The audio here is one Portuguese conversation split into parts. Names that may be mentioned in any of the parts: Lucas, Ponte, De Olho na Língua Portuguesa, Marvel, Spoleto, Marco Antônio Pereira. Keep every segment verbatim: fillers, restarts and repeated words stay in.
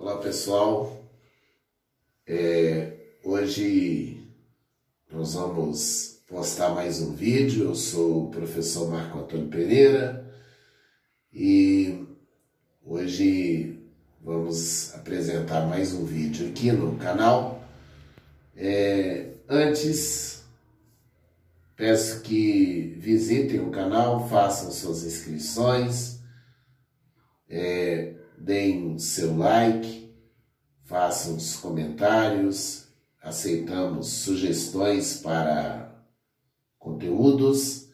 Olá pessoal, é, hoje nós vamos postar mais um vídeo. Eu sou o professor Marco Antônio Pereira e hoje vamos apresentar mais um vídeo aqui no canal. É, antes, peço que visitem o canal, façam suas inscrições, é, deem o seu like, façam os comentários, aceitamos sugestões para conteúdos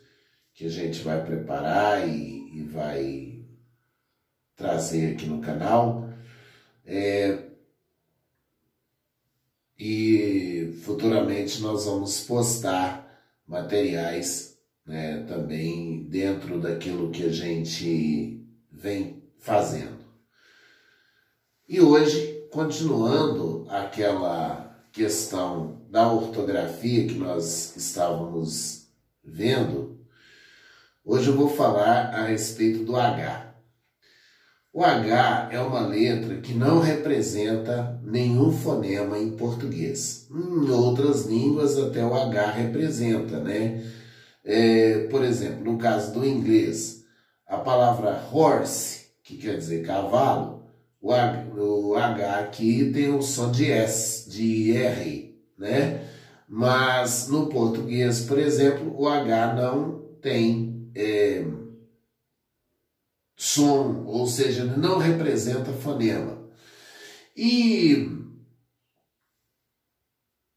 que a gente vai preparar e, e vai trazer aqui no canal. É, e futuramente nós vamos postar materiais, né, também dentro daquilo que a gente vem fazendo. E hoje, continuando aquela questão da ortografia que nós estávamos vendo, hoje eu vou falar a respeito do agá. O agá é uma letra que não representa nenhum fonema em português. Em outras línguas até o agá representa, né? É, por exemplo, no caso do inglês, a palavra horse, que quer dizer cavalo, O H, o H aqui tem um som de S, de R, né? Mas no português, por exemplo, o H não tem é, som, ou seja, não representa fonema. E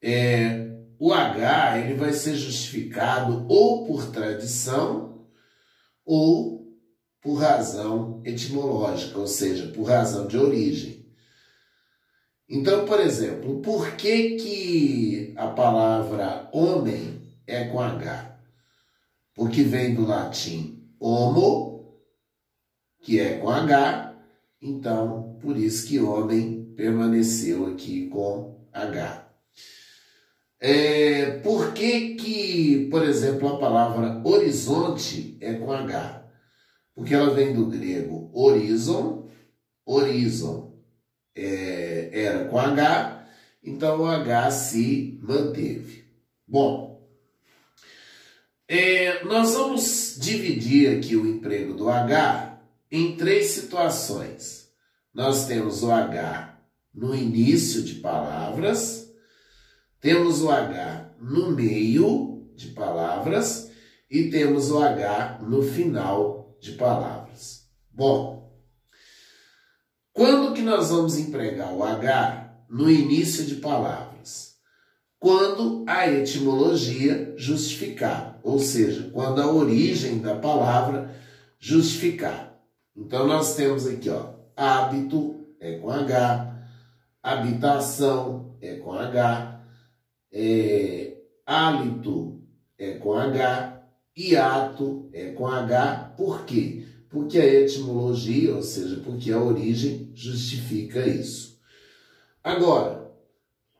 é, o H ele vai ser justificado ou por tradição ou por razão etimológica, ou seja, por razão de origem. Então, por exemplo, por que que a palavra homem é com agá? Porque vem do latim homo, que é com agá, então por isso que homem permaneceu aqui com agá. É, por que que, por exemplo, a palavra horizonte é com agá? Porque ela vem do grego horizon, horizon é, era com agá, então o agá se manteve. Bom, é, nós vamos dividir aqui o emprego do agá em três situações. Nós temos o agá no início de palavras, temos o agá no meio de palavras e temos o agá no final de palavras. Bom, quando que nós vamos empregar o agá? No início de palavras, quando a etimologia justificar, ou seja, quando a origem da palavra justificar. Então nós temos aqui, ó, hábito é com agá, habitação é com agá, é, hálito é com agá, hiato é com agá, por quê? Porque a etimologia, ou seja, porque a origem justifica isso. Agora,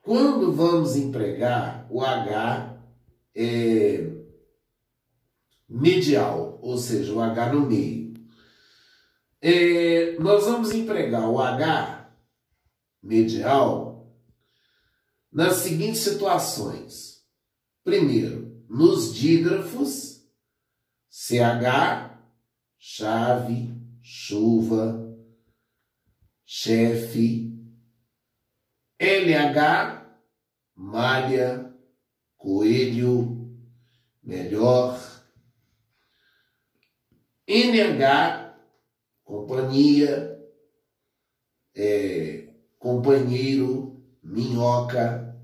quando vamos empregar o agá é, medial, ou seja, o agá no meio, é, nós vamos empregar o agá medial nas seguintes situações. Primeiro, nos dígrafos, C H, chave, chuva, chefe, L H, malha, coelho, melhor, N H, companhia, é, companheiro, minhoca.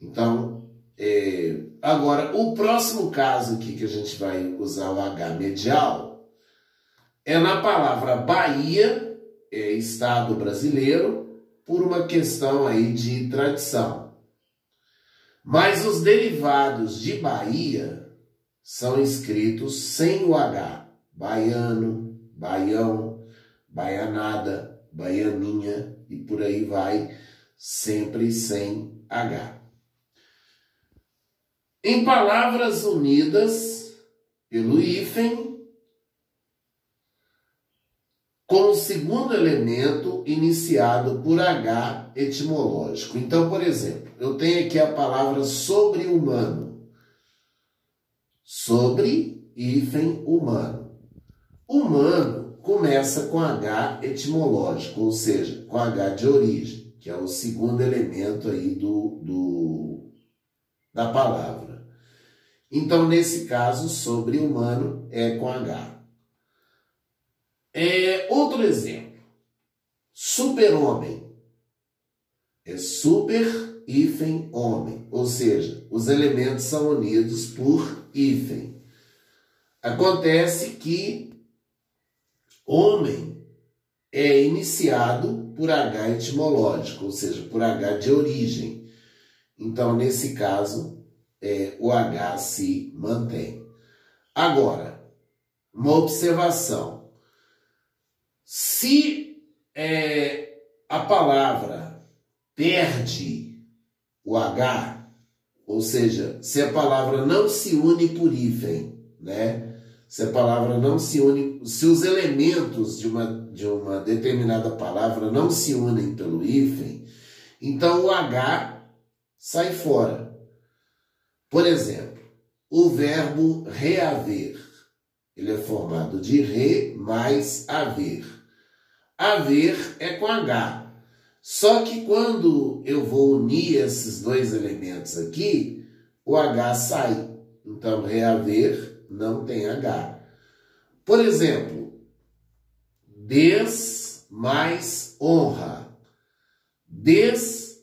Então, é... Agora, o próximo caso aqui que a gente vai usar o agá medial é na palavra Bahia, é estado brasileiro, por uma questão aí de tradição. Mas os derivados de Bahia são escritos sem o agá. Baiano, baião, baianada, baianinha e por aí vai, sempre sem agá. Em palavras unidas pelo hífen, com segundo elemento iniciado por H etimológico. Então, por exemplo, eu tenho aqui a palavra sobre-humano. Sobre, hífen, humano. Humano começa com H etimológico, ou seja, com H de origem, que é o segundo elemento aí do, do, da palavra. Então, nesse caso, sobre-humano é com H. É, outro exemplo, super-homem, é super hífen homem, ou seja, os elementos são unidos por hífen. Acontece que homem é iniciado por H etimológico, ou seja, por H de origem. Então, nesse caso, é, o H se mantém. Agora, uma observação. Se é, a palavra perde o H, ou seja, se a palavra não se une por hífen, né? Se a palavra não se une, se os elementos de uma, de uma determinada palavra não se unem pelo hífen, então o H sai fora. Por exemplo, o verbo reaver, ele é formado de re mais haver. Haver é com H. Só que quando eu vou unir esses dois elementos aqui, o H sai. Então, reaver não tem H. Por exemplo, des mais honra. Des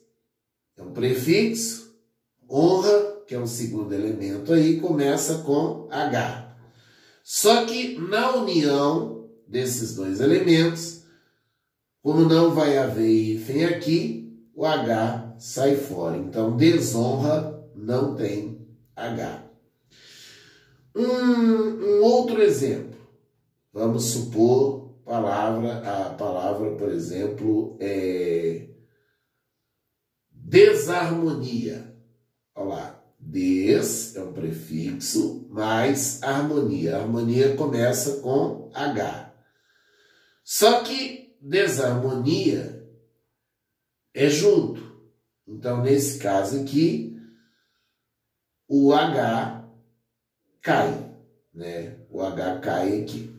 é um prefixo. Honra, que é um segundo elemento aí, começa com H. Só que na união desses dois elementos, como não vai haver hífen aqui, o H sai fora. Então, desonra não tem H. Um, um outro exemplo. Vamos supor palavra, a palavra, por exemplo, é desarmonia. Olha lá. Des é um prefixo, mais harmonia. A harmonia começa com H. Só que desarmonia é junto. Então, nesse caso aqui, o H cai, né? O H cai aqui.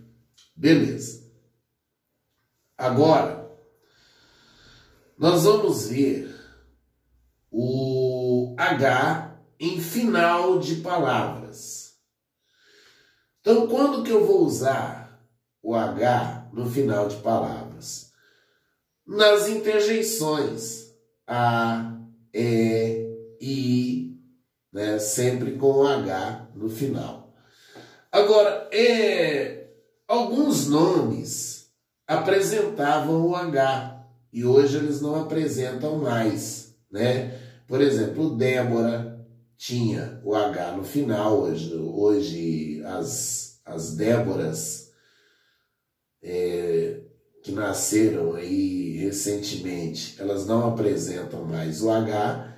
Beleza. Agora, nós vamos ver o H em final de palavras. Então, quando que eu vou usar o H no final de palavras? Nas interjeições, A, E, I, né? Sempre com H no final. Agora, é, alguns nomes apresentavam o H e hoje eles não apresentam mais, né? Por exemplo, Débora tinha o H no final, hoje, hoje as, as Déboras... É, que nasceram aí recentemente, elas não apresentam mais o H.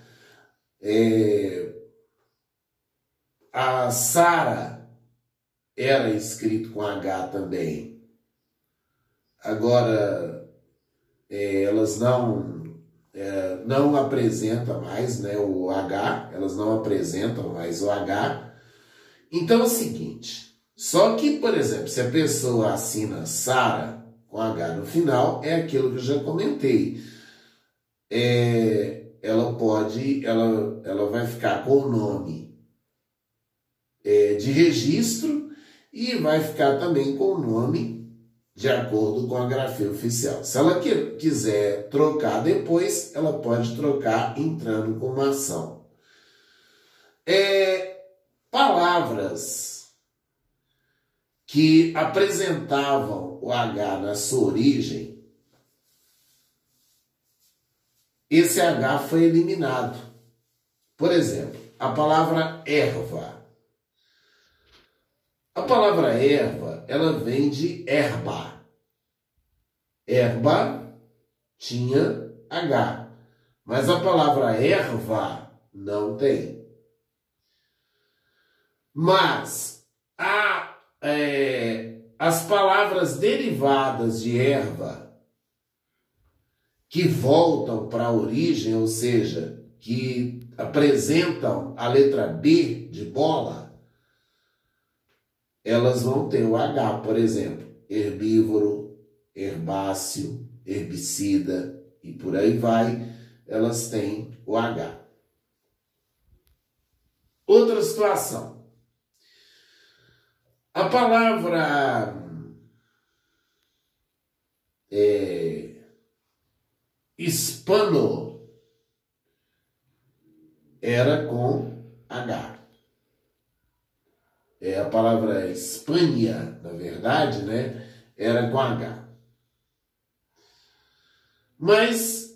É... A Sara era escrito com H também. Agora, é, elas não, é, não apresentam mais, né, o H, elas não apresentam mais o H. Então é o seguinte, só que, por exemplo, se a pessoa assina Sara, com H no final, é aquilo que eu já comentei. É, ela pode, ela, ela vai ficar com o nome é, de registro e vai ficar também com o nome de acordo com a grafia oficial. Se ela que, quiser trocar depois, ela pode trocar entrando com uma ação. É, palavras que apresentavam o H na sua origem, esse H foi eliminado. Por exemplo, a palavra erva. A palavra erva, ela vem de herba. Herba tinha H, mas a palavra erva não tem. Mas a É, as palavras derivadas de erva que voltam para a origem, ou seja, que apresentam a letra B de bola, elas vão ter o H, por exemplo, herbívoro, herbáceo, herbicida e por aí vai, elas têm o H. Outra situação. A palavra é, hispano era com H. É, a palavra Espanha, na verdade, né, era com H. Mas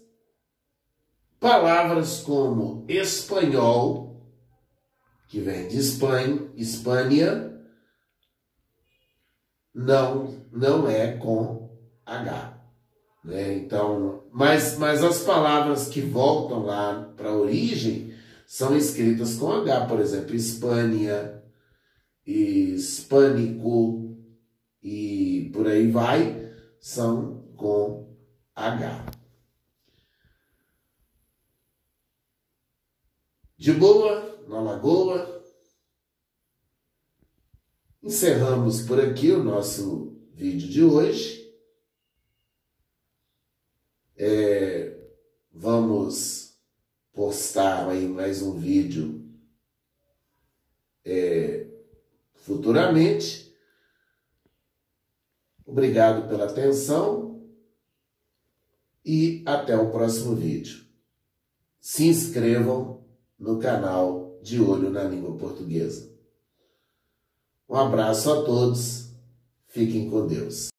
palavras como espanhol, que vem de Espanha, Espanha, não, não é com H. Né? Então, mas, mas as palavras que voltam lá para a origem são escritas com H, por exemplo, Espanha, hispânico e por aí vai, são com H. De boa, na Lagoa. Encerramos por aqui o nosso vídeo de hoje. É, vamos postar aí mais um vídeo é, futuramente. Obrigado pela atenção e até o próximo vídeo. Se inscrevam no canal De Olho na Língua Portuguesa. Um abraço a todos. Fiquem com Deus.